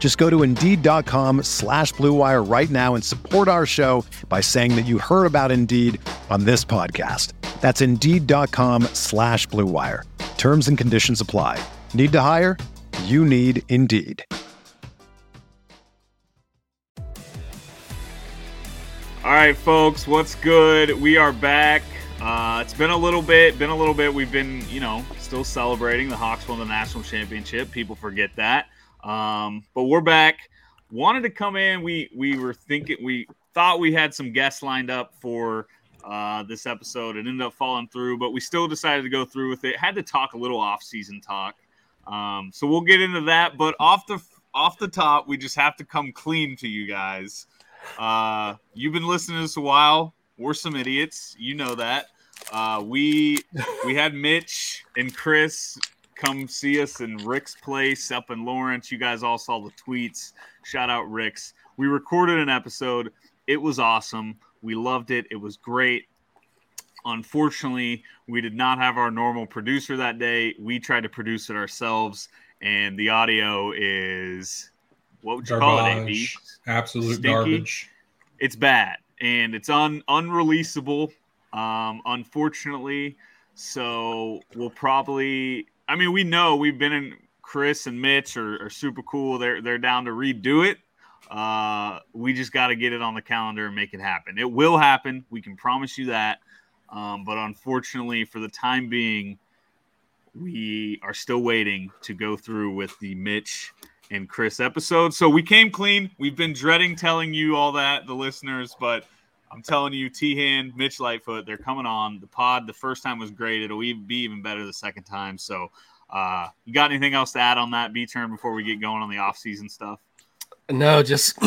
Just go to Indeed.com/Blue Wire right now and support our show by saying that you heard about Indeed on this podcast. That's Indeed.com/Blue Wire. Terms and conditions apply. Need to hire? You need Indeed. All right, folks, what's good? We are back. It's been a little bit, We've been, still celebrating. The Hawks won the national championship. People forget that. But we're back. Wanted to come in. We thought we had some guests lined up for this episode. It ended up falling through, but we still decided to go through with it. Had to talk a little off-season talk. So we'll get into that. But off the top, we just have to come clean to you guys. You've been listening to us a while. We're some idiots. You know that. We had Mitch and Chris come see us in Rick's place up in Lawrence. You guys all saw the tweets. Shout out Rick's. We recorded an episode. It was awesome. We loved it. It was great. Unfortunately, we did not have our normal producer that day. We tried to produce it ourselves, and the audio is, what would you call it, AB? Absolute stinky garbage. It's bad, and it's unreleasable, unfortunately. So we'll probably... I mean, we know we've been in Chris and Mitch are super cool. They're down to redo it. We just got to get it on the calendar and make it happen. It will happen. We can promise you that. But unfortunately, for the time being, we are still waiting to go through with the Mitch and Chris episode. So we came clean. We've been dreading telling you all that, the listeners, but I'm telling you, T-Hand, Mitch Lightfoot, they're coming on. The pod, the first time was great. It'll be even better the second time. So you got anything else to add on that, B-Turn, before we get going on the off-season stuff? No, just,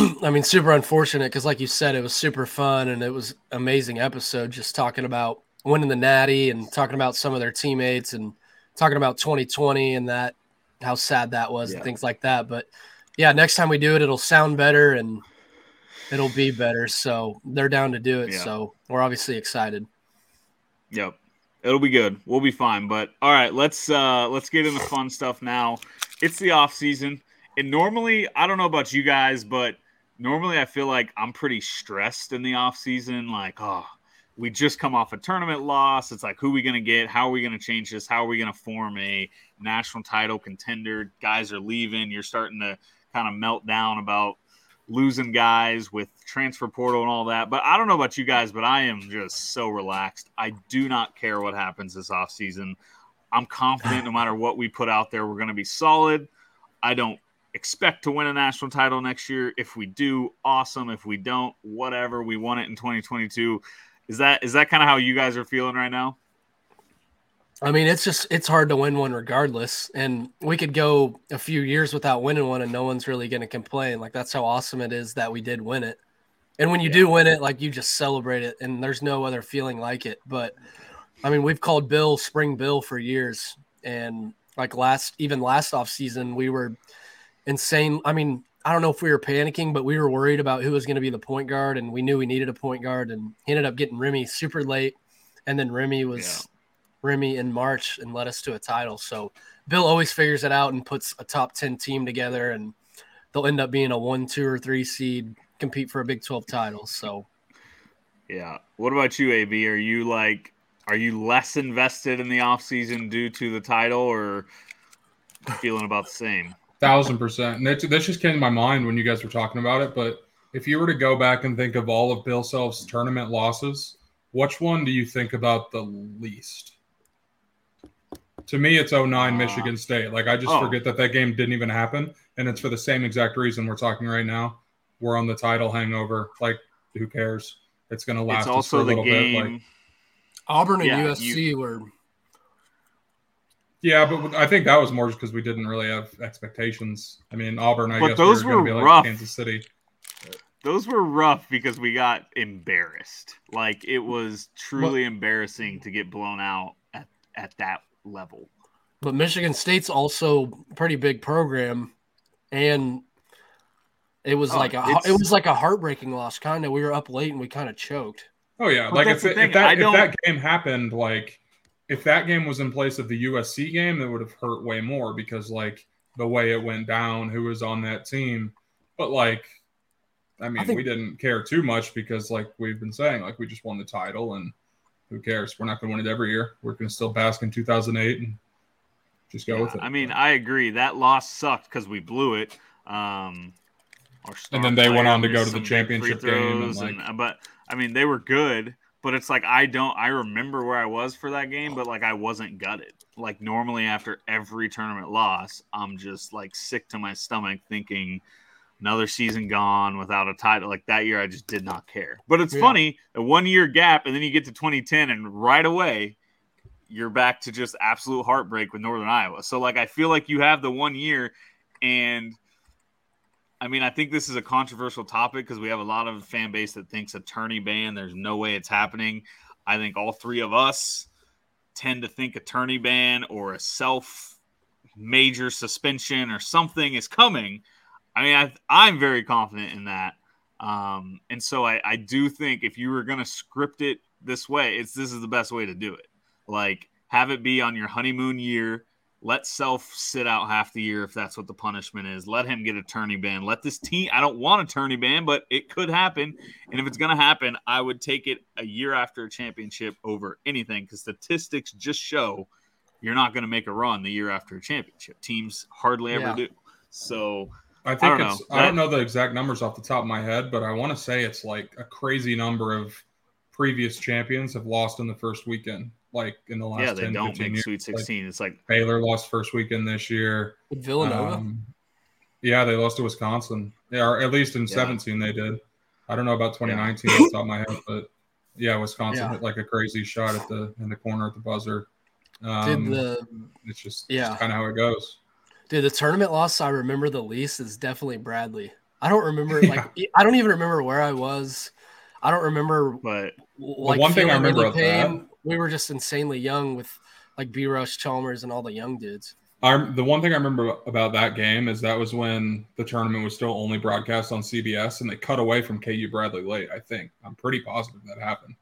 super unfortunate because, like you said, it was super fun and it was an amazing episode just talking about winning the Natty and talking about some of their teammates and talking about 2020 and that, how sad that was and things like that. But, yeah, next time we do it, it'll sound better and – it'll be better, so they're down to do it, so we're obviously excited. Yep, it'll be good. We'll be fine, but all right, let's get into fun stuff now. It's the off season, and normally, I don't know about you guys, but normally I feel like I'm pretty stressed in the off season. Like, we just come off a tournament loss. It's like, who are we going to get? How are we going to change this? How are we going to form a national title contender? Guys are leaving. You're starting to kind of melt down about losing guys with transfer portal and all that. But I don't know about you guys, but I am just so relaxed. I do not care what happens this offseason. I'm confident no matter what we put out there, we're going to be solid. I don't expect to win a national title next year. If we do, awesome. If we don't, whatever. We won it in 2022. Is that kind of how you guys are feeling right now? I mean, it's hard to win one regardless, and we could go a few years without winning one and no one's really going to complain. Like, that's how awesome it is that we did win it. And when you do win it, like, you just celebrate it, and there's no other feeling like it. But I mean, we've called Bill Spring Bill for years, and like last off season, we were insane. I mean, I don't know if we were panicking, but we were worried about who was going to be the point guard, and we knew we needed a point guard, and he ended up getting Remy super late. And then Remy was Remy in March and led us to a title. So Bill always figures it out and puts a top 10 team together, and they'll end up being a 1, 2, or 3 seed, compete for a Big 12 title. So, yeah. What about you, AB? Are you less invested in the offseason due to the title, or feeling about the same? 1,000%. And that just came to my mind when you guys were talking about it. But if you were to go back and think of all of Bill Self's tournament losses, Which one do you think about the least? To me, it's 09 Michigan State. Like, I just forget that game didn't even happen, and it's for the same exact reason we're talking right now. We're on the title hangover. Like, who cares? It's going to last us for a little bit. Like, Auburn and USC were – yeah, but I think that was more just because we didn't really have expectations. I mean, Auburn, I guess, those we were going to be rough. Like Kansas City. Those were rough because we got embarrassed. Like, it was truly embarrassing to get blown out at that level. But Michigan State's also a pretty big program, and it was like a heartbreaking loss. Kind of, we were up late and we kind of choked. Oh yeah, but like if that game happened, like. If that game was in place of the USC game, that would have hurt way more because, like, the way it went down, who was on that team. But, like, I mean, we didn't care too much because, like we've been saying, like, we just won the title and who cares? We're not going to win it every year. We're going to still bask in 2008 and just go with it. I mean, I agree. That loss sucked because we blew it. And then they went on to go to the championship game. But, I mean, they were good. But it's like I remember where I was for that game, but like I wasn't gutted. Like normally after every tournament loss, I'm just like sick to my stomach thinking another season gone without a title. Like that year I just did not care. But it's funny, a 1 year gap and then you get to 2010 and right away you're back to just absolute heartbreak with Northern Iowa. So like I feel like you have the 1 year and I mean, I think this is a controversial topic because we have a lot of fan base that thinks a tourney ban, there's no way it's happening. I think all three of us tend to think a tourney ban or a self-major suspension or something is coming. I mean, I'm very confident in that. And so I do think if you were going to script it this way, this is the best way to do it. Like, have it be on your honeymoon year. Let Self sit out half the year if that's what the punishment is. Let him get a tourney ban. Let this team – I don't want a tourney ban, but it could happen. And if it's going to happen, I would take it a year after a championship over anything because statistics just show you're not going to make a run the year after a championship. Teams hardly ever do. So I don't know the exact numbers off the top of my head, but I want to say it's like a crazy number of previous champions have lost in the first weekend. Like in the last 10 years. Yeah, they don't make Sweet 16. Like, it's like Baylor lost first weekend this year. Villanova? They lost to Wisconsin. Yeah, or at least in 17 they did. I don't know about 2019 off the top of my head, but Wisconsin hit like a crazy shot at in the corner at the buzzer. It's just kind of how it goes. Dude, the tournament loss I remember the least is definitely Bradley. I don't remember I don't even remember where I was. I don't remember but one thing I remember of that. We were just insanely young with like B-Rush, Chalmers, and all the young dudes. The one thing I remember about that game is that was when the tournament was still only broadcast on CBS, and they cut away from KU Bradley late, I think. I'm pretty positive that happened.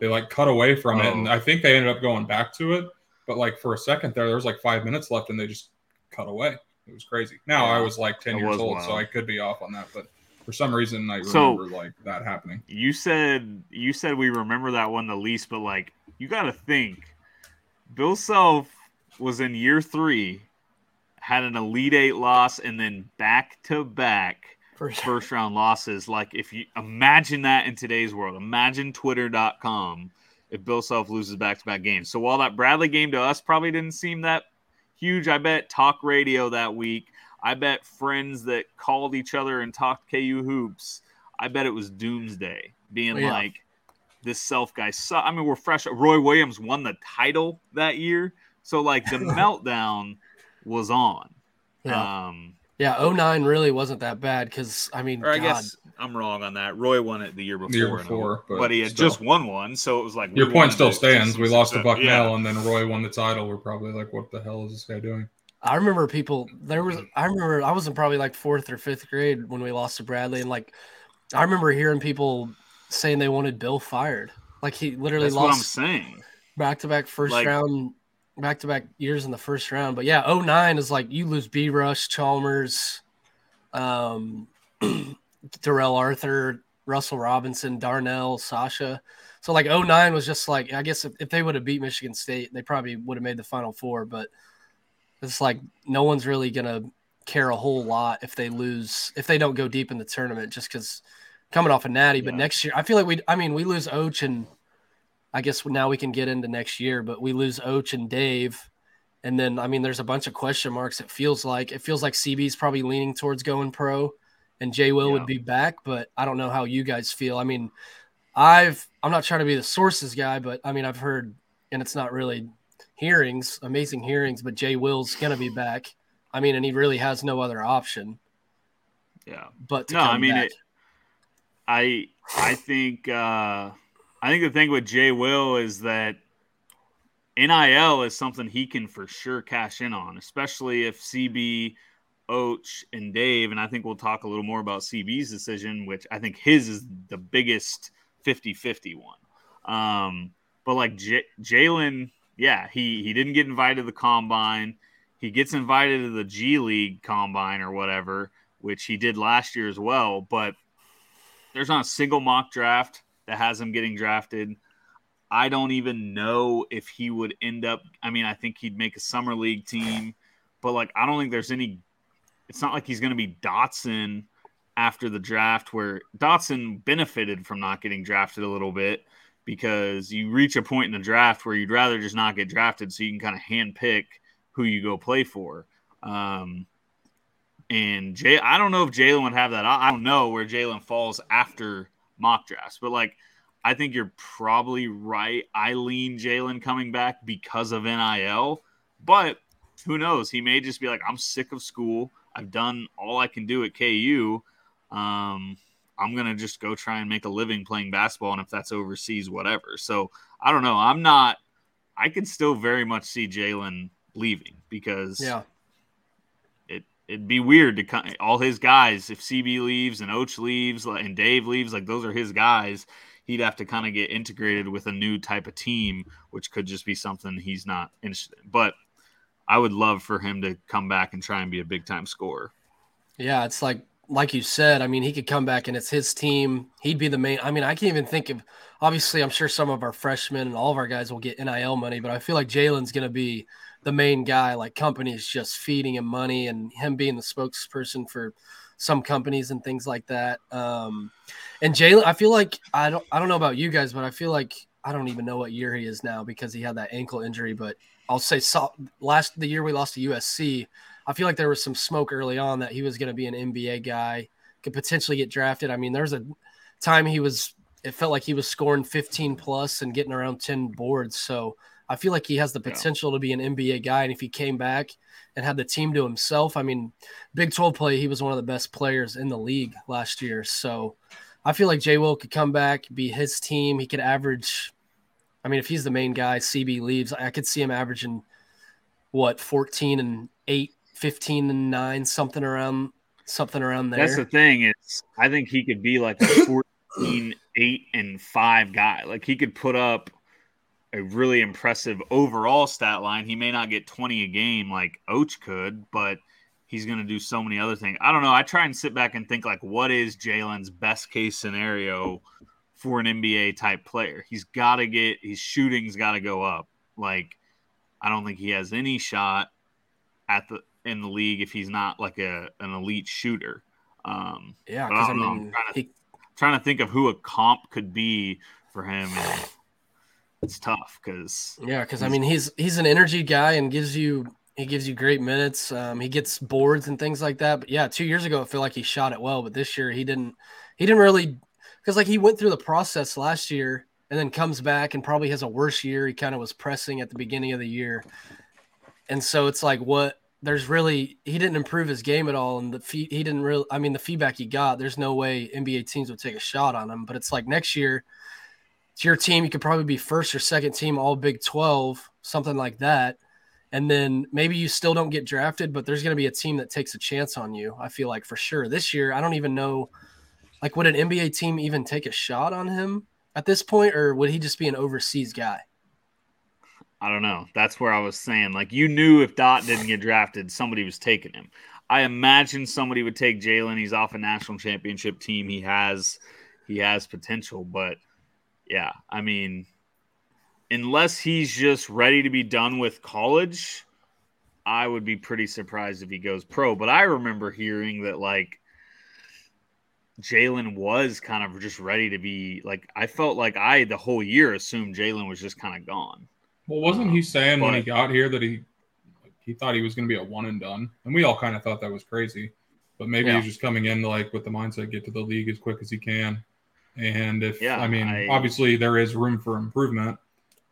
They like cut away from it, and I think they ended up going back to it. But like for a second there was like 5 minutes left, and they just cut away. It was crazy. Now I was like 10 years old, so I could be off on that, but – for some reason, I remember that happening. You said we remember that one the least, but like you got to think, Bill Self was in year 3, had an Elite 8 loss, and then back-to-back first-round losses. Like if you imagine that in today's world, imagine Twitter.com if Bill Self loses back-to-back games. So while that Bradley game to us probably didn't seem that huge, I bet talk radio that week. I bet friends that called each other and talked KU hoops, I bet it was doomsday, being like, this Self guy sucks. I mean, we're fresh. Roy Williams won the title that year. So, like, the meltdown was on. Yeah. 09 really wasn't that bad because, I mean, I guess I'm wrong on that. Roy won it the year before. But he had just won one, so it was like – your point still stands. We lost to Bucknell, and then Roy won the title. We're probably like, what the hell is this guy doing? I remember I was in probably like 4th or 5th grade when we lost to Bradley. And like, I remember hearing people saying they wanted Bill fired. Like he literally lost back-to-back years in the first round. But 09 is like you lose B-Rush, Chalmers, Darrell Arthur, Russell Robinson, Darnell, Sasha. So like 09 was just like, I guess if they would have beat Michigan State, they probably would have made the Final Four, but it's like no one's really going to care a whole lot if they don't go deep in the tournament just because coming off a natty. But next year, I feel like we lose Oach and I guess now we can get into next year, but we lose Oach and Dave. And then, I mean, there's a bunch of question marks. It feels like CB's probably leaning towards going pro and Jay Will would be back, but I don't know how you guys feel. I mean, I'm not trying to be the sources guy, but I mean, I've heard, and it's not really amazing hearings, but Jay Will's going to be back. I mean, and he really has no other option. Yeah. But to I think the thing with Jay Will is that NIL is something he can for sure cash in on, especially if CB, Oach, and Dave, and I think we'll talk a little more about CB's decision, which I think his is the biggest 50-50 one. But like Jaylen, he didn't get invited to the combine. He gets invited to the G League combine or whatever, which he did last year as well. But there's not a single mock draft that has him getting drafted. I don't even know if he would end up – I mean, I think he'd make a summer league team. But, like, I don't think there's any – it's not like he's going to be Dotson after the draft, where Dotson benefited from not getting drafted a little bit because you reach a point in the draft where you'd rather just not get drafted so you can kind of handpick who you go play for. And I don't know if Jaylen would have that. I don't know where Jaylen falls after mock drafts. But, like – I think you're probably right. I lean Jaylen coming back because of NIL, but who knows? He may just be like, I'm sick of school. I've done all I can do at KU. I'm going to just go try and make a living playing basketball, and if that's overseas, whatever. So I don't know. I can still very much see Jaylen leaving because it'd be weird to – all his guys, if CB leaves and Oach leaves and Dave leaves, like those are his guys – he'd have to kind of get integrated with a new type of team, which could just be something he's not interested in. But I would love for him to come back and try and be a big-time scorer. Yeah, it's like you said, I mean, he could come back and it's his team. He'd be the main – I mean, I can't even think of – obviously, I'm sure some of our freshmen and all of our guys will get NIL money, but I feel like Jaylen's going to be the main guy. Like, companies just feeding him money and him being the spokesperson for – some companies and things like that. And Jaylen, I feel like I don't know about you guys, but I feel like I don't even know what year he is now because he had that ankle injury. But I'll say the year we lost to USC, I feel like there was some smoke early on that he was going to be an NBA guy, could potentially get drafted. I mean, there's a time it felt like he was scoring 15 plus and getting around 10 boards. So I feel like he has the potential to be an NBA guy. And if he came back and had the team to himself, I mean, Big 12 play, he was one of the best players in the league last year. So I feel like Jay Will could come back, be his team. He could average. I mean, if he's the main guy, CB leaves, I could see him averaging 14 and 8, 15 and 9, something around there. That's the thing. Is I think he could be like a 14, 8 and 5 guy. Like he could put up a really impressive overall stat line. He may not get 20 a game like Oach could, but he's going to do so many other things. I don't know. I try and sit back and think, like, what is Jaylen's best case scenario for an NBA type player? He's got to get – his shooting's got to go up. Like, I don't think he has any shot in the league if he's not like an elite shooter. Because I'm trying to think of who a comp could be for him. It's tough because I mean he's an energy guy and gives you great minutes. He gets boards and things like that. But 2 years ago I feel like he shot it well, but this year he didn't really, because like he went through the process last year and then comes back and probably has a worse year. He kind of was pressing at the beginning of the year, and so it's like he didn't improve his game at all. And the feedback he got, there's no way NBA teams would take a shot on him. But it's like next year, to your team, you could probably be first or second team, all Big 12, something like that. And then maybe you still don't get drafted, but there's going to be a team that takes a chance on you, I feel like, for sure. This year, I don't even know, like, would an NBA team even take a shot on him at this point, or would he just be an overseas guy? I don't know. That's where I was saying, like, you knew if Dot didn't get drafted, somebody was taking him. I imagine somebody would take Jaylen. He's off a national championship team. He has potential, but – yeah, I mean, unless he's just ready to be done with college, I would be pretty surprised if he goes pro. But I remember hearing that, like, Jaylen was kind of just ready to be like, I felt like I the whole year assumed Jaylen was just kind of gone. Well, wasn't he saying when he got here that he thought he was going to be a one and done? And we all kind of thought that was crazy. But maybe he's just coming in like with the mindset, get to the league as quick as he can. And obviously there is room for improvement.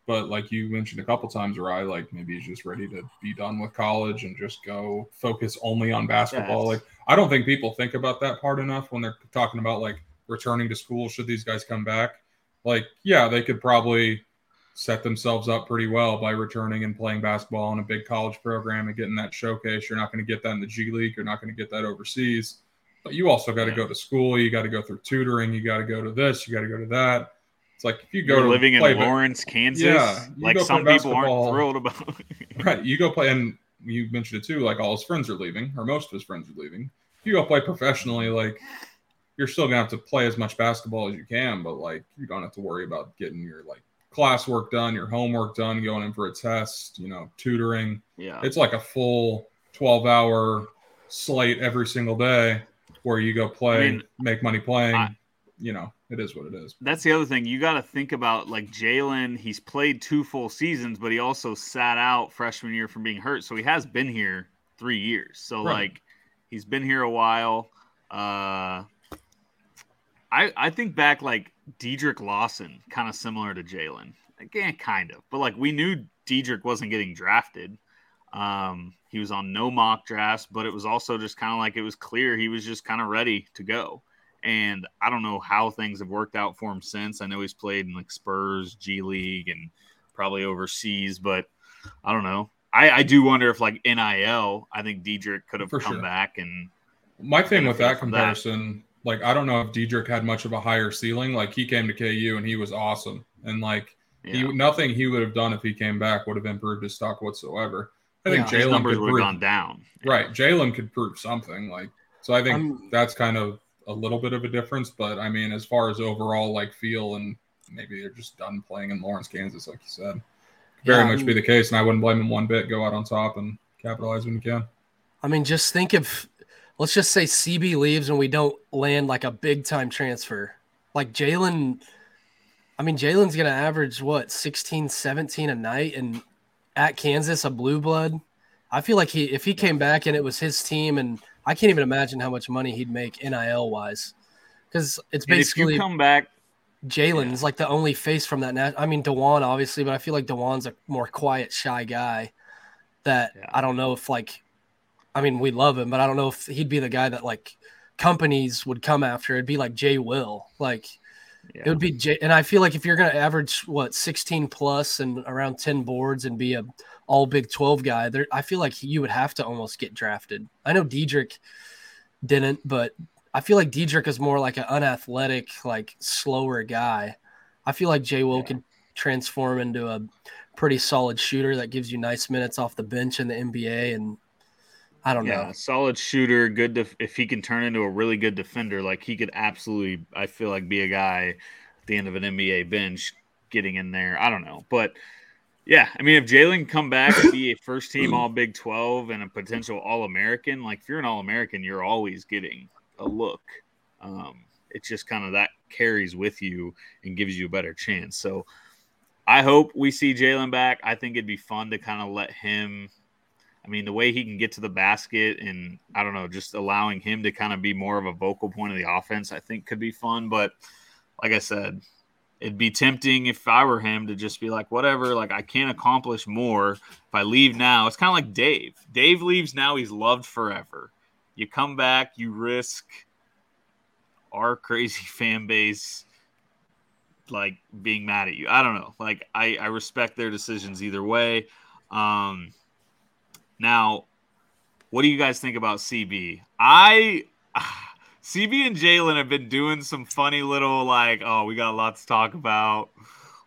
But like you mentioned a couple times, Rye, like maybe he's just ready to be done with college and just go focus only on basketball. Like I don't think people think about that part enough when they're talking about like returning to school. Should these guys come back? Like, yeah, they could probably set themselves up pretty well by returning and playing basketball in a big college program and getting that showcase. You're not going to get that in the G League. You're not going to get that overseas. But you also got to go to school. You got to go through tutoring. You got to go to this. You got to go to that. It's like if you go living in Lawrence, Kansas, like some people aren't thrilled about. Right. You go play, and you mentioned it too, like all his friends are leaving, or most of his friends are leaving. If you go play professionally, like you're still going to have to play as much basketball as you can, but like you don't have to worry about getting your like classwork done, your homework done, going in for a test, you know, tutoring. Yeah. It's like a full 12-hour slate every single day where you go play, make money playing, It is what it is. That's the other thing. You got to think about, like, Jaylen, he's played 2 full seasons, but he also sat out freshman year from being hurt. So he has been here 3 years. So, like, he's been here a while. I think back, like, Dedric Lawson, kind of similar to Jaylen. Again, kind of. But, like, we knew Dedric wasn't getting drafted. He was on no mock drafts, but it was also just kind of like it was clear he was just kind of ready to go. And I don't know how things have worked out for him since. I know he's played in like Spurs, G League, and probably overseas, but I don't know. I do wonder if like NIL, I think Dedric could have come back. And my thing with that comparison, like I don't know if Dedric had much of a higher ceiling. Like he came to KU and he was awesome. And like nothing he would have done if he came back would have improved his stock whatsoever. I think Jalen numbers would have gone down. Right. Jalen could prove something. Like, so I think that's kind of a little bit of a difference, but I mean, as far as overall, like feel, and maybe they're just done playing in Lawrence, Kansas, like you said, could very much be the case. And I wouldn't blame him one bit. Go out on top and capitalize when you can. I mean, just think if, let's just say CB leaves and we don't land like a big time transfer, like Jaylen. I mean, Jaylen's going to average what 16, 17 a night, and at Kansas, a blue blood. I feel like if he came back and it was his team, and I can't even imagine how much money he'd make NIL wise, because it's basically, and if you come back, Jaylen's like the only face from that. I mean, Dajuan obviously, but I feel like Dajuan's a more quiet, shy guy that I don't know if like, I mean, we love him, but I don't know if he'd be the guy that like companies would come after. It'd be like Jay Will, like it would be Jay. And I feel like if you're going to average what 16 plus and around 10 boards and be a all Big 12 guy there, I feel like you would have to almost get drafted. I know Dedric didn't, but I feel like Dedric is more like an unathletic, like slower guy. I feel like Jay Will could transform into a pretty solid shooter that gives you nice minutes off the bench in the NBA. And I don't know. Solid shooter. Good. If he can turn into a really good defender, like he could absolutely, I feel like be a guy at the end of an NBA bench getting in there. I don't know, but yeah, I mean, if Jaylen come back and be a first-team All-Big 12 and a potential All-American, like if you're an All-American, you're always getting a look. It's just kind of that carries with you and gives you a better chance. So I hope we see Jaylen back. I think it'd be fun to kind of let him – I mean, the way he can get to the basket and, I don't know, just allowing him to kind of be more of a vocal point of the offense I think could be fun. But like I said – it'd be tempting if I were him to just be like, whatever, like I can't accomplish more. If I leave now, it's kind of like Dave. Dave leaves now, he's loved forever. You come back, you risk our crazy fan base like being mad at you. I don't know. Like I respect their decisions either way. Now, what do you guys think about CB? CB and Jaylen have been doing some funny little like, oh, we got a lot to talk about.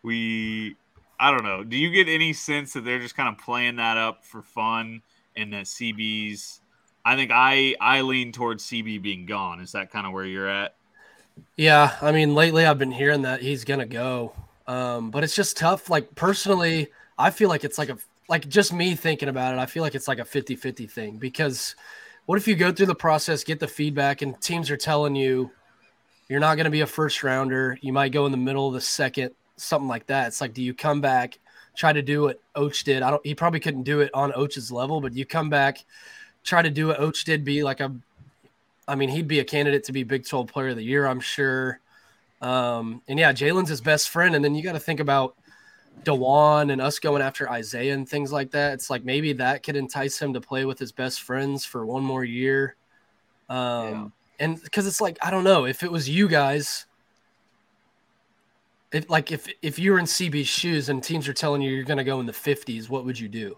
I don't know. Do you get any sense that they're just kind of playing that up for fun and that CB's – I think I lean towards CB being gone. Is that kind of where you're at? Yeah, I mean, lately I've been hearing that he's going to go. But it's just tough. Like, personally, I feel like it's like a – like just me thinking about it, I feel like it's like a 50-50 thing because – what if you go through the process, get the feedback, and teams are telling you, You're not going to be a first rounder. You might go in the middle of the second, something like that. It's like, do you come back, try to do what Oach did? He probably couldn't do it on Oach's level, but you come back, try to do what Oach did, be like a, he'd be a candidate to be Big 12 Player of the Year, I'm sure. And yeah, Jaylen's his best friend. And then you got to think about Dajuan and us going after Isaiah and things like that. It's like maybe that could entice him to play with his best friends for one more year. And because it's like, I don't know, if it was you guys, if you were in CB's shoes and teams are telling you you're going to go in the 50s, what would you do?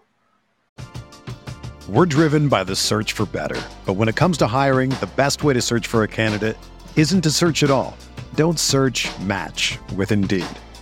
We're driven by the search for better. But when it comes to hiring, the best way to search for a candidate isn't to search at all. Don't search, match with Indeed.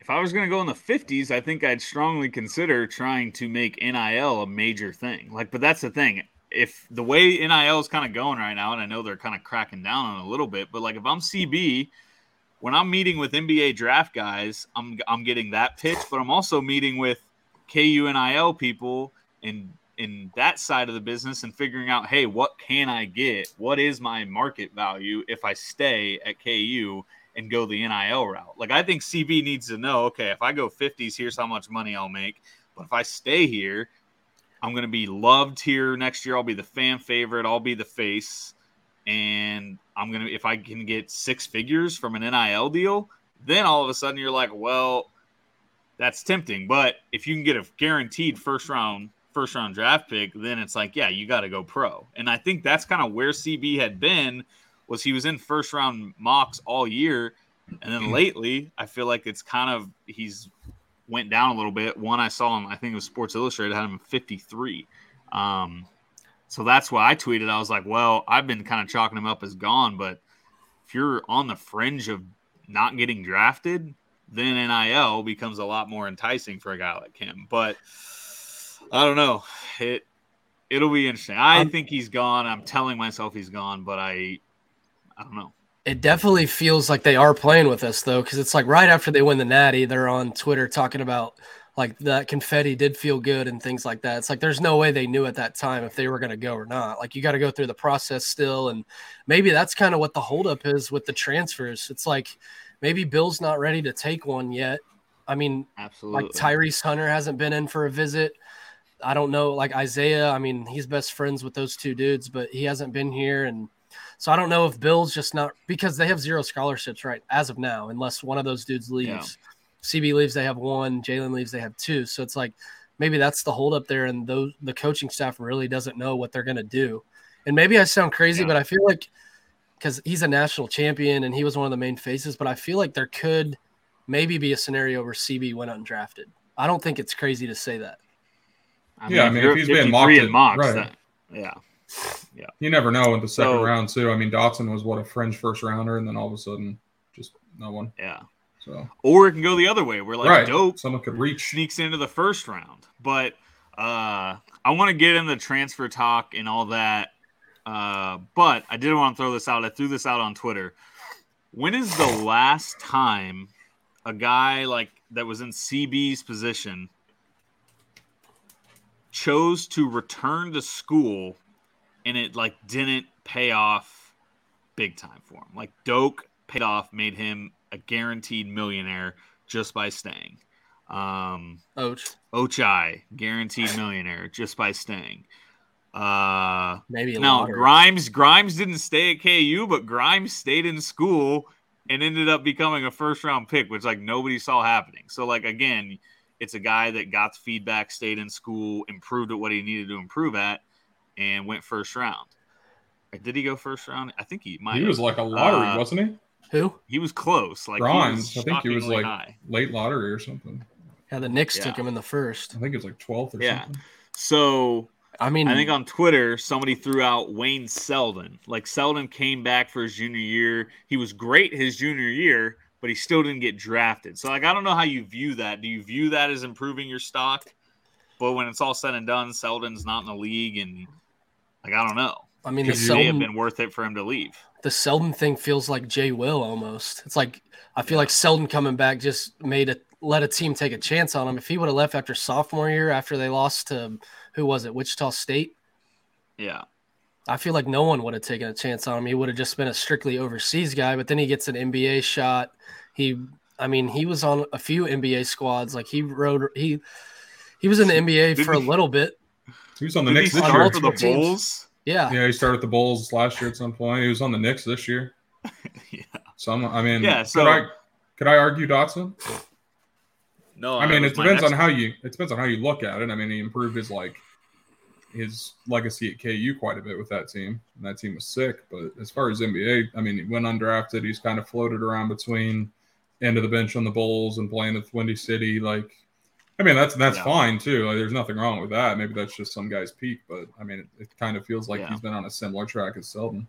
If I was going to go in the 50s, I think I'd strongly consider trying to make NIL a major thing. But that's the thing. If the way NIL is kind of going right now, and I know they're kind of cracking down on it a little bit, but if I'm CB, when I'm meeting with NBA draft guys, I'm getting that pitch, but I'm also meeting with KU NIL people in that side of the business and figuring out, hey, what can I get? What is my market value if I stay at KU and go the NIL route? I think CB needs to know, okay, if I go 50s, here's how much money I'll make. But if I stay here, I'm going to be loved here next year. I'll be the fan favorite. I'll be the face. And if I can get six figures from an NIL deal, then all of a sudden you're like, well, that's tempting. But if you can get a guaranteed first round draft pick, then it's like, yeah, you got to go pro. And I think that's kind of where CB had been, was he was in first round mocks all year. And then lately I feel like it's kind of, he's went down a little bit. One, I saw him, I think it was Sports Illustrated, had him 53. So that's why I tweeted. I was like, well, I've been kind of chalking him up as gone, but if you're on the fringe of not getting drafted, then NIL becomes a lot more enticing for a guy like him. But I don't know. It'll be interesting. I think he's gone. I'm telling myself he's gone, but I don't know. It definitely feels like they are playing with us, though, because it's like right after they win the Natty, they're on Twitter talking about that confetti did feel good and things like that. It's like there's no way they knew at that time if they were going to go or not. You got to go through the process still, and maybe that's kind of what the holdup is with the transfers. It's like maybe Bill's not ready to take one yet. Absolutely. Tyrese Hunter hasn't been in for a visit. I don't know, Isaiah, he's best friends with those two dudes, but he hasn't been here. And so I don't know if Bill's just not, because they have zero scholarships, right, as of now, unless one of those dudes leaves. Yeah. CB leaves, they have one. Jaylen leaves, they have two. So it's like maybe that's the holdup there, and the coaching staff really doesn't know what they're going to do. And maybe I sound crazy, yeah, but I feel like, because he's a national champion and he was one of the main faces, but I feel like there could maybe be a scenario where CB went undrafted. I don't think it's crazy to say that. If he's been mocked and mocked, right. Yeah. You never know in the second round too. Dotson was a fringe first rounder, and then all of a sudden, just no one. Yeah. So. Or it can go the other way. We're right. Dope. Someone could reach, sneaks into the first round. But I want to get in the transfer talk and all that. But I did want to throw this out. I threw this out on Twitter. When is the last time a guy that was in CB's position chose to return to school and it didn't pay off big time for him? Doak paid off, made him a guaranteed millionaire just by staying. Oach guaranteed millionaire just by staying. Maybe longer. Grimes didn't stay at KU, but Grimes stayed in school and ended up becoming a first-round pick, which, like, nobody saw happening. So, like, again, it's a guy that got the feedback, stayed in school, improved at what he needed to improve at, and went first round. Or did he go first round? I think he might. He was like a lottery, wasn't he? Who? He was close. Like Grimes, I think he was like high. Late lottery or something. Yeah, the Knicks took him in the first. I think it was like 12th or something. So, I mean, I think on Twitter, somebody threw out Wayne Selden. Like, Selden came back for his junior year. He was great his junior year, but he still didn't get drafted. So, like, I don't know how you view that. Do you view that as improving your stock? But when it's all said and done, Selden's not in the league, and, like, I don't know. I mean, it may have been worth it for him to leave. The Selden thing feels like Jay Will almost. It's like, I feel like Selden coming back just let a team take a chance on him. If he would have left after sophomore year, after they lost to, who was it, Wichita State? Yeah. I feel like no one would have taken a chance on him. He would have just been a strictly overseas guy, but then he gets an NBA shot. He was on a few NBA squads. Like, he was in the NBA for a little bit. He was on the Knicks this year. The Bulls? Yeah. Yeah, he started the Bulls last year at some point. He was on the Knicks this year. Yeah. So, could I argue Dotson? No, I mean, it depends on how you look at it. I mean, he improved his legacy at KU quite a bit with that team, and that team was sick. But as far as NBA, I mean, he went undrafted. He's kind of floated around between end of the bench on the Bulls and playing with Windy City. Like, I mean, that's fine too. Like, there's nothing wrong with that. Maybe that's just some guy's peak, but I mean, it kind of feels like he's been on a similar track as Selden.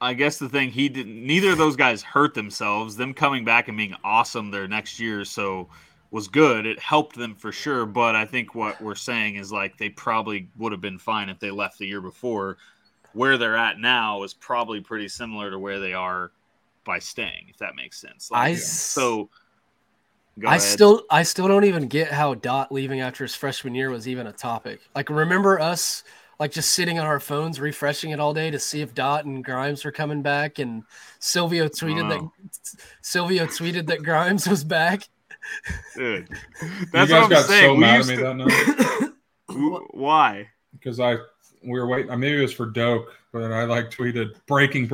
I guess the thing neither of those guys hurt themselves. Them coming back and being awesome their next year, so. Was good. It helped them for sure, but I think what we're saying is, like, they probably would have been fine if they left the year before. Where they're at now is probably pretty similar to where they are by staying, if that makes sense. I still don't even get how Dot leaving after his freshman year was even a topic. Like, remember us, like, just sitting on our phones refreshing it all day to see if Dot and Grimes were coming back, and Silvio tweeted that Grimes was back. Dude, that's what I'm saying. You guys got so mad at me that night. Why? Because we were waiting. Maybe it was for Doak, but I tweeted breaking.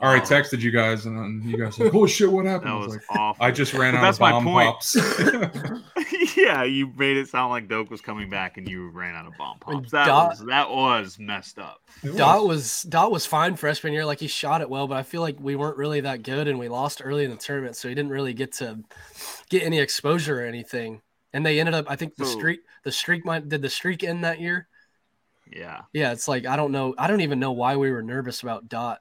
All right, texted you guys, and then you guys like, "Oh shit, what happened?" That was awful. I just ran out of bomb pops. Yeah, you made it sound like Doak was coming back, and you ran out of bomb pops. That was messed up. Dot was fine freshman year, like he shot it well, but I feel like we weren't really that good, and we lost early in the tournament, so he didn't really get to get any exposure or anything. And they ended up, I think the streak end that year. Yeah, it's like, I don't know. I don't even know why we were nervous about Dot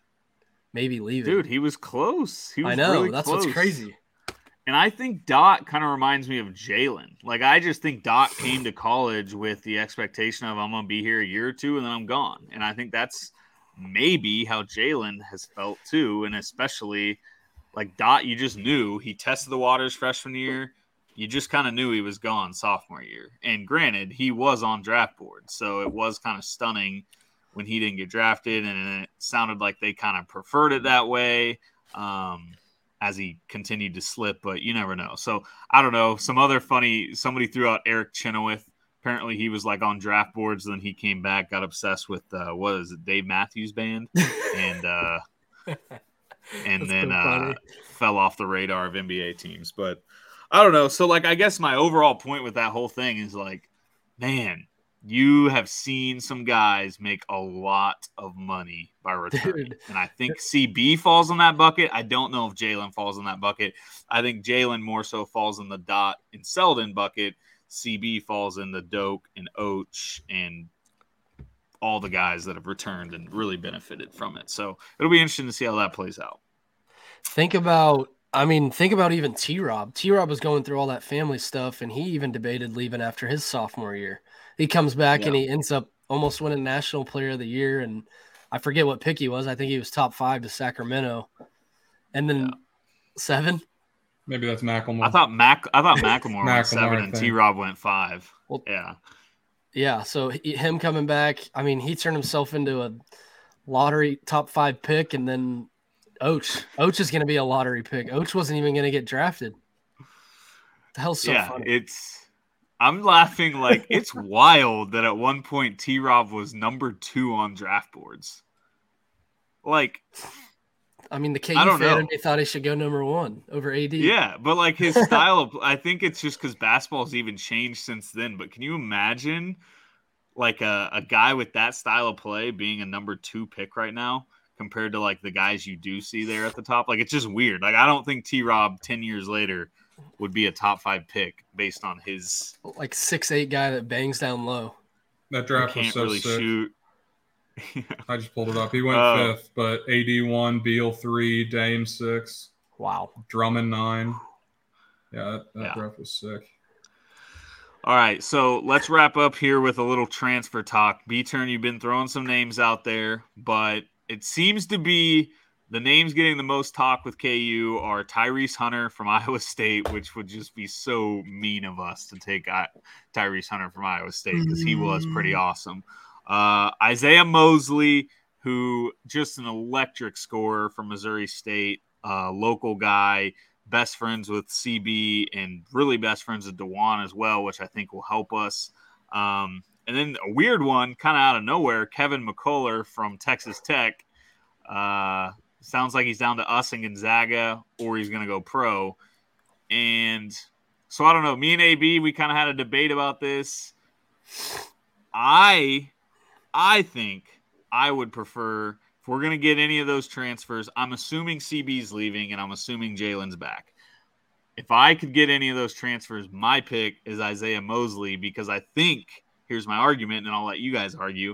maybe leaving. Dude, he was close. I know, really that's close. What's crazy. And I think Dot kind of reminds me of Jaylen. Like, I just think Dot came to college with the expectation of, I'm going to be here a year or two and then I'm gone. And I think that's maybe how Jaylen has felt too. And especially, like, Dot, you just knew he tested the waters freshman year. You just kind of knew he was gone sophomore year. And granted, he was on draft board. So it was kind of stunning when he didn't get drafted. And it sounded like they kind of preferred it that way. As he continued to slip, but you never know. So I don't know. Somebody threw out Eric Chenoweth. Apparently he was like on draft boards. And then he came back, got obsessed with, Dave Matthews Band. And then, fell off the radar of NBA teams, but I don't know. So, like, I guess my overall point with that whole thing is, like, man, you have seen some guys make a lot of money by returning. Dude. And I think CB falls in that bucket. I don't know if Jaylen falls in that bucket. I think Jaylen more so falls in the Dot and Selden bucket. CB falls in the Doak and Oach and all the guys that have returned and really benefited from it. So it'll be interesting to see how that plays out. Think about even T-Rob. T-Rob was going through all that family stuff, and he even debated leaving after his sophomore year. He comes back and he ends up almost winning National Player of the Year, and I forget what pick he was. I think he was top 5 to Sacramento, and then 7. Maybe that's McLemore. I thought McLemore went 7, and T-Rob went 5. Well, yeah. So him coming back, I mean, he turned himself into a lottery top 5 pick, and then. Oach is going to be a lottery pick. Oach wasn't even going to get drafted. The hell's so funny. It's I'm laughing like it's wild that at one point T-Rob was number 2 on draft boards. Like, I mean, the KU fan, they thought he should go number 1 over AD. Yeah, but like his style of, I think it's just because basketball's even changed since then. But can you imagine like a guy with that style of play being a number 2 pick right now compared to like the guys you do see there at the top? Like, it's just weird. Like, I don't think T-Rob 10 years later would be a top 5 pick based on his like 6'8" guy that bangs down low. That draft was so really sick. Shoot. I just pulled it up. He went 5th, but AD 1, Beal 3, Dame 6. Wow. Drummond 9. Yeah, that draft was sick. All right, so let's wrap up here with a little transfer talk. B-Turn, you've been throwing some names out there, but it seems to be the names getting the most talk with KU are Tyrese Hunter from Iowa State, which would just be so mean of us to take Tyrese Hunter from Iowa State because he was pretty awesome. Isaiah Mosley, who just an electric scorer from Missouri State, local guy, best friends with CB and really best friends with Dajuan as well, which I think will help us. And then a weird one, kind of out of nowhere, Kevin McCullough from Texas Tech. Sounds like he's down to us in Gonzaga, or he's going to go pro. And so I don't know. Me and AB, we kind of had a debate about this. I think I would prefer, if we're going to get any of those transfers, I'm assuming CB's leaving and I'm assuming Jaylen's back. If I could get any of those transfers, my pick is Isaiah Mosley because I think, here's my argument, and I'll let you guys argue,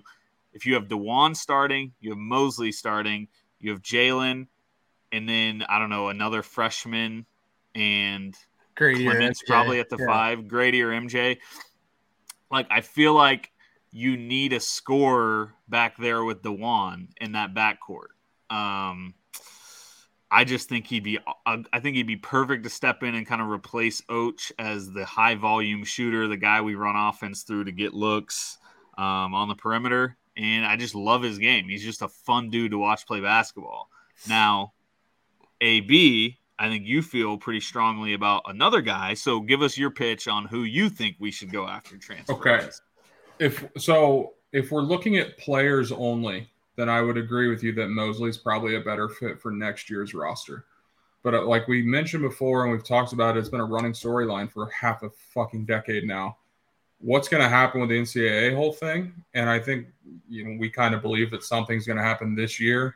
if you have Dajuan starting, you have Mosley starting, you have Jaylen, and then, I don't know, another freshman and Grady Clemence probably at the 5, Grady or MJ. Like, I feel like you need a scorer back there with Dajuan in that backcourt. I just think he'd be perfect to step in and kind of replace Oach as the high-volume shooter, the guy we run offense through to get looks on the perimeter. And I just love his game. He's just a fun dude to watch play basketball. Now, AB, I think you feel pretty strongly about another guy. So give us your pitch on who you think we should go after transfer. Okay. If we're looking at players only, then I would agree with you that Mosley's probably a better fit for next year's roster. But like we mentioned before and we've talked about it, it's been a running storyline for half a fucking decade now. What's going to happen with the NCAA whole thing. And I think, you know, we kind of believe that something's going to happen this year.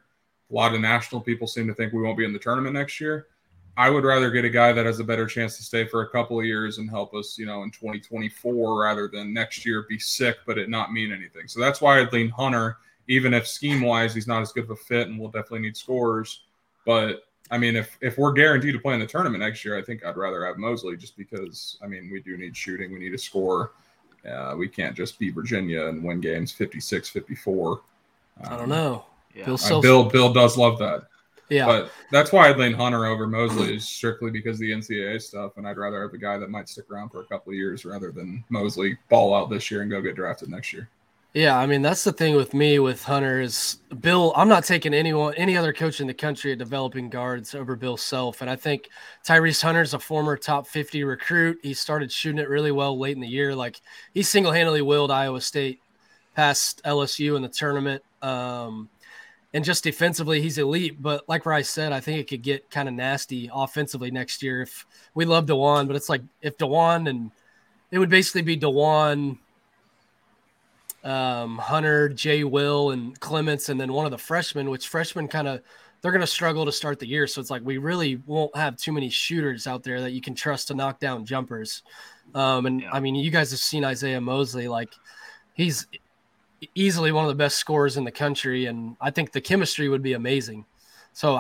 A lot of national people seem to think we won't be in the tournament next year. I would rather get a guy that has a better chance to stay for a couple of years and help us, you know, in 2024 rather than next year be sick, but it not mean anything. So that's why I'd lean Hunter, even if scheme-wise he's not as good of a fit and we'll definitely need scorers. But, I mean, if we're guaranteed to play in the tournament next year, I think I'd rather have Mosley just because, I mean, we do need shooting. We need a scorer. We can't just be Virginia and win games 56-54. I don't know. Yeah. Bill does love that. Yeah. But that's why I'd lean Hunter over Mosley is strictly because of the NCAA stuff, and I'd rather have a guy that might stick around for a couple of years rather than Mosley ball out this year and go get drafted next year. Yeah, I mean, that's the thing with me with Hunter is Bill, I'm not taking any other coach in the country at developing guards over Bill Self. And I think Tyrese Hunter's a former top 50 recruit. He started shooting it really well late in the year. Like, he single-handedly willed Iowa State past LSU in the tournament. And just defensively, he's elite. But like Rice said, I think it could get kind of nasty offensively next year if we love Dajuan. But it's like if Dajuan and it would basically be Dajuan, Hunter, Jay Will, and Clemence, and then one of the freshmen, which freshmen kind of they're going to struggle to start the year. So it's like we really won't have too many shooters out there that you can trust to knock down jumpers. I mean, you guys have seen Isaiah Mosley. Like, he's easily one of the best scorers in the country, and I think the chemistry would be amazing. So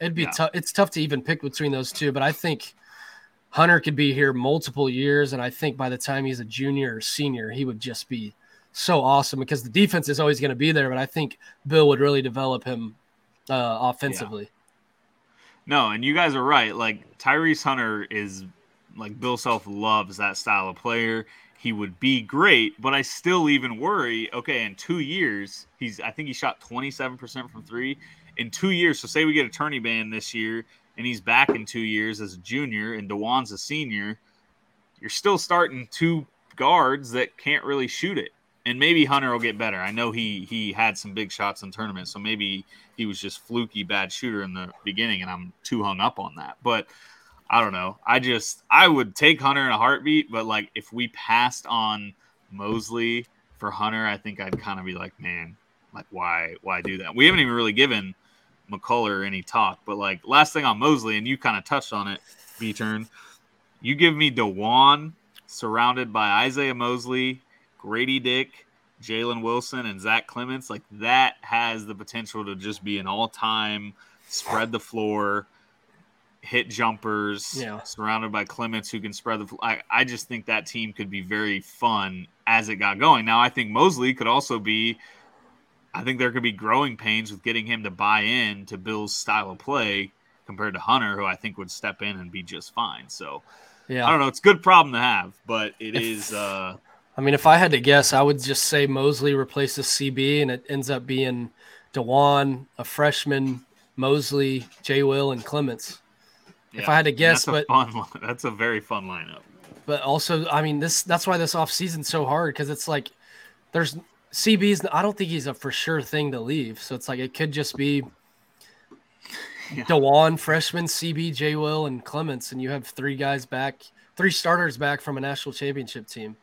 it'd be tough. It's tough to even pick between those two, but I think Hunter could be here multiple years, and I think by the time he's a junior or senior, he would just be so awesome because the defense is always going to be there, but I think Bill would really develop him offensively. Yeah. No, and you guys are right. Like, Tyrese Hunter is like Bill Self loves that style of player. He would be great, but I still even worry, okay, in 2 years, I think he shot 27% from 3 in 2 years. So say we get a tourney ban this year and he's back in 2 years as a junior and Dajuan's a senior, you're still starting two guards that can't really shoot it. And maybe Hunter will get better. I know he had some big shots in tournaments, so maybe he was just fluky bad shooter in the beginning, and I'm too hung up on that. But I don't know. I would take Hunter in a heartbeat, but, like, if we passed on Mosley for Hunter, I think I'd kind of be like, man, like, why do that? We haven't even really given McCullough any talk. But, like, last thing on Mosley, and you kind of touched on it, B-Turn, you give me Dajuan surrounded by Isaiah Mosley, Grady Dick, Jalen Wilson, and Zach Clemence, like, that has the potential to just be an all-time spread the floor, hit jumpers, surrounded by Clemence who can spread the floor. I just think that team could be very fun as it got going. Now, I think Mosley could also be – I think there could be growing pains with getting him to buy in to Bill's style of play compared to Hunter, who I think would step in and be just fine. So, I don't know. It's a good problem to have, but it is – I mean, if I had to guess, I would just say Mosley replaces CB, and it ends up being Dajuan, a freshman, Mosley, Jay Will, and Clemence. Yeah, if I had to guess, that's a very fun lineup. But also, I mean, that's why this offseason's so hard, because it's like there's CB's. I don't think he's a for sure thing to leave, so it's like it could just be Dajuan, freshman, CB, Jay Will, and Clemence, and you have three starters back from a national championship team.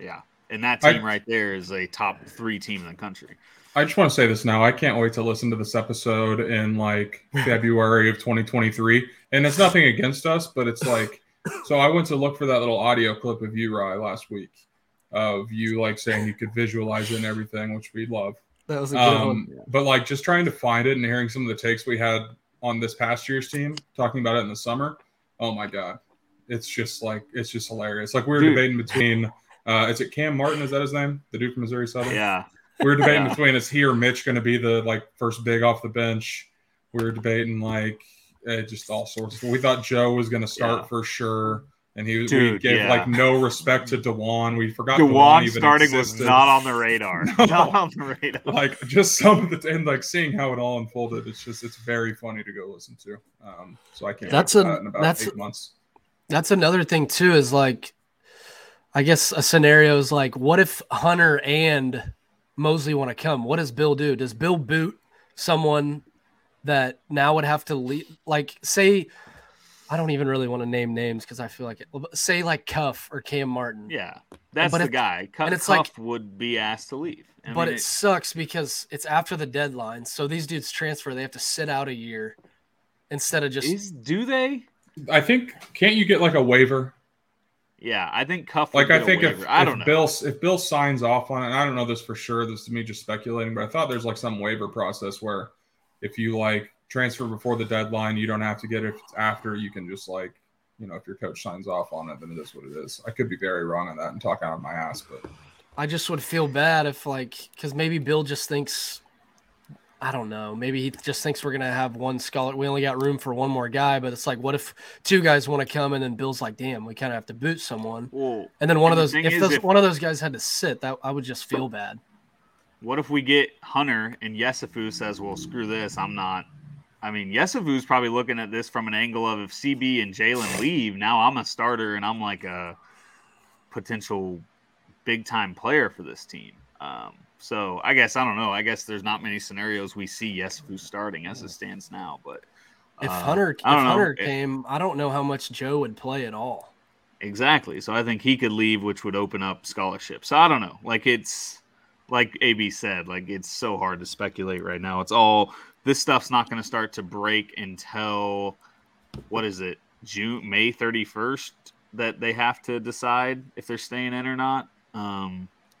Yeah, and that team right there is a top three team in the country. I just want to say this now. I can't wait to listen to this episode in, like, February of 2023. And it's nothing against us, but it's like – so I went to look for that little audio clip of you, Rye, last week of you, like, saying you could visualize it and everything, which we love. That was a good one. But, like, just trying to find it and hearing some of the takes we had on this past year's team, talking about it in the summer, oh, my God. It's just, like – it's just hilarious. Like, we were debating between – is it Cam Martin? Is that his name? The dude from Missouri Southern? Yeah. We were debating between is he or Mitch going to be the, like, first big off the bench. We were debating, like, just all sorts. We thought Joe was going to start for sure. And we gave, like, no respect to Dajuan. We forgot Dajuan even starting existed. Was not on the radar. No. Not on the radar. Like, just some of the – and, like, seeing how it all unfolded, it's just – it's very funny to go listen to. So I can't wait for that in about 8 months. That's another thing, too, is, like – I guess a scenario is like, what if Hunter and Mosley want to come? What does Bill do? Does Bill boot someone that now would have to leave? Like, say, I don't even really want to name names because I feel like it. Say, like, Cuff or Cam Martin. Yeah, that's the guy. Cuff like, would be asked to leave. It sucks because it's after the deadline. So these dudes transfer. They have to sit out a year instead of just. Do they? I think, can't you get, like, a waiver? Yeah, I think Cuff. Like, I think if Bill signs off on it, and I don't know this for sure. This is me just speculating, but I thought there's, like, some waiver process where if you, like, transfer before the deadline, you don't have to get it. If it's after, you can just, like, you know, if your coach signs off on it, then it is what it is. I could be very wrong on that and talk out of my ass, but I just would feel bad if, like, because maybe Bill just thinks, I don't know, maybe he just thinks we're gonna have one scholar. We only got room for one more guy, but it's like, what if two guys want to come, and then Bill's like, "Damn, we kind of have to boot someone." Well, and then one of those guys had to sit, that I would just feel bad. What if we get Hunter and Yesufu says, "Well, screw this, I'm not." I mean, Yesufu's probably looking at this from an angle of, if CB and Jaylen leave, now I'm a starter and I'm like a potential big time player for this team. So I guess, I don't know. I guess there's not many scenarios we see Yesufu starting as it stands now. But if Hunter came, I don't know how much Joe would play at all. Exactly. So I think he could leave, which would open up scholarship. So I don't know. Like, it's like AB said, like, it's so hard to speculate right now. It's all – this stuff's not going to start to break until, what is it, May 31st that they have to decide if they're staying in or not.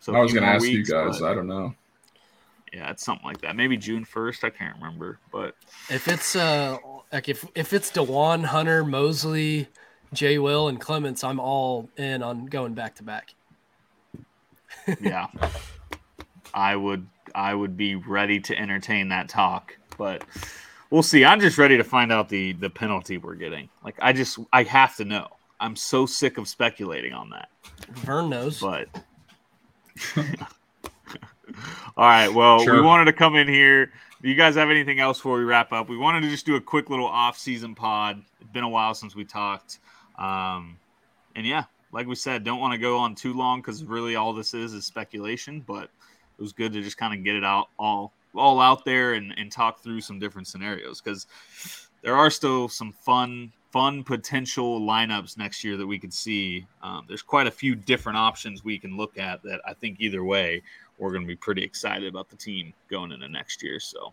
So I was going to ask you guys. But, I don't know. Yeah, it's something like that. Maybe June 1st. I can't remember. But if it's like if it's Dajuan, Hunter, Mosley, Jay Will, and Clemence, I'm all in on going back to back. Yeah, I would be ready to entertain that talk, but we'll see. I'm just ready to find out the penalty we're getting. Like, I have to know. I'm so sick of speculating on that. Vern knows, but. All right, well, sure. We wanted to come in here. Do you guys have anything else before we wrap up? We wanted to just do a quick little off-season pod. It's been a while since we talked. And, yeah, like we said, don't want to go on too long because really all this is speculation, but it was good to just kind of get it out all out there and talk through some different scenarios, because there are still some fun potential lineups next year that we could see. There's quite a few different options we can look at that I think either way we're going to be pretty excited about the team going into next year. So,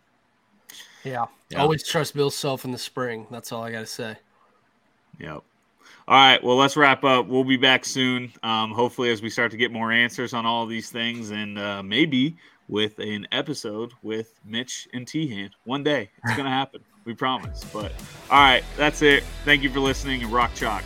yeah. Always trust Bill Self in the spring. That's all I got to say. Yep. All right, well, let's wrap up. We'll be back soon, hopefully as we start to get more answers on all of these things, and maybe with an episode with Mitch and Tehan. One day, it's going to happen. We promise. But all right, that's it. Thank you for listening, and rock chalk.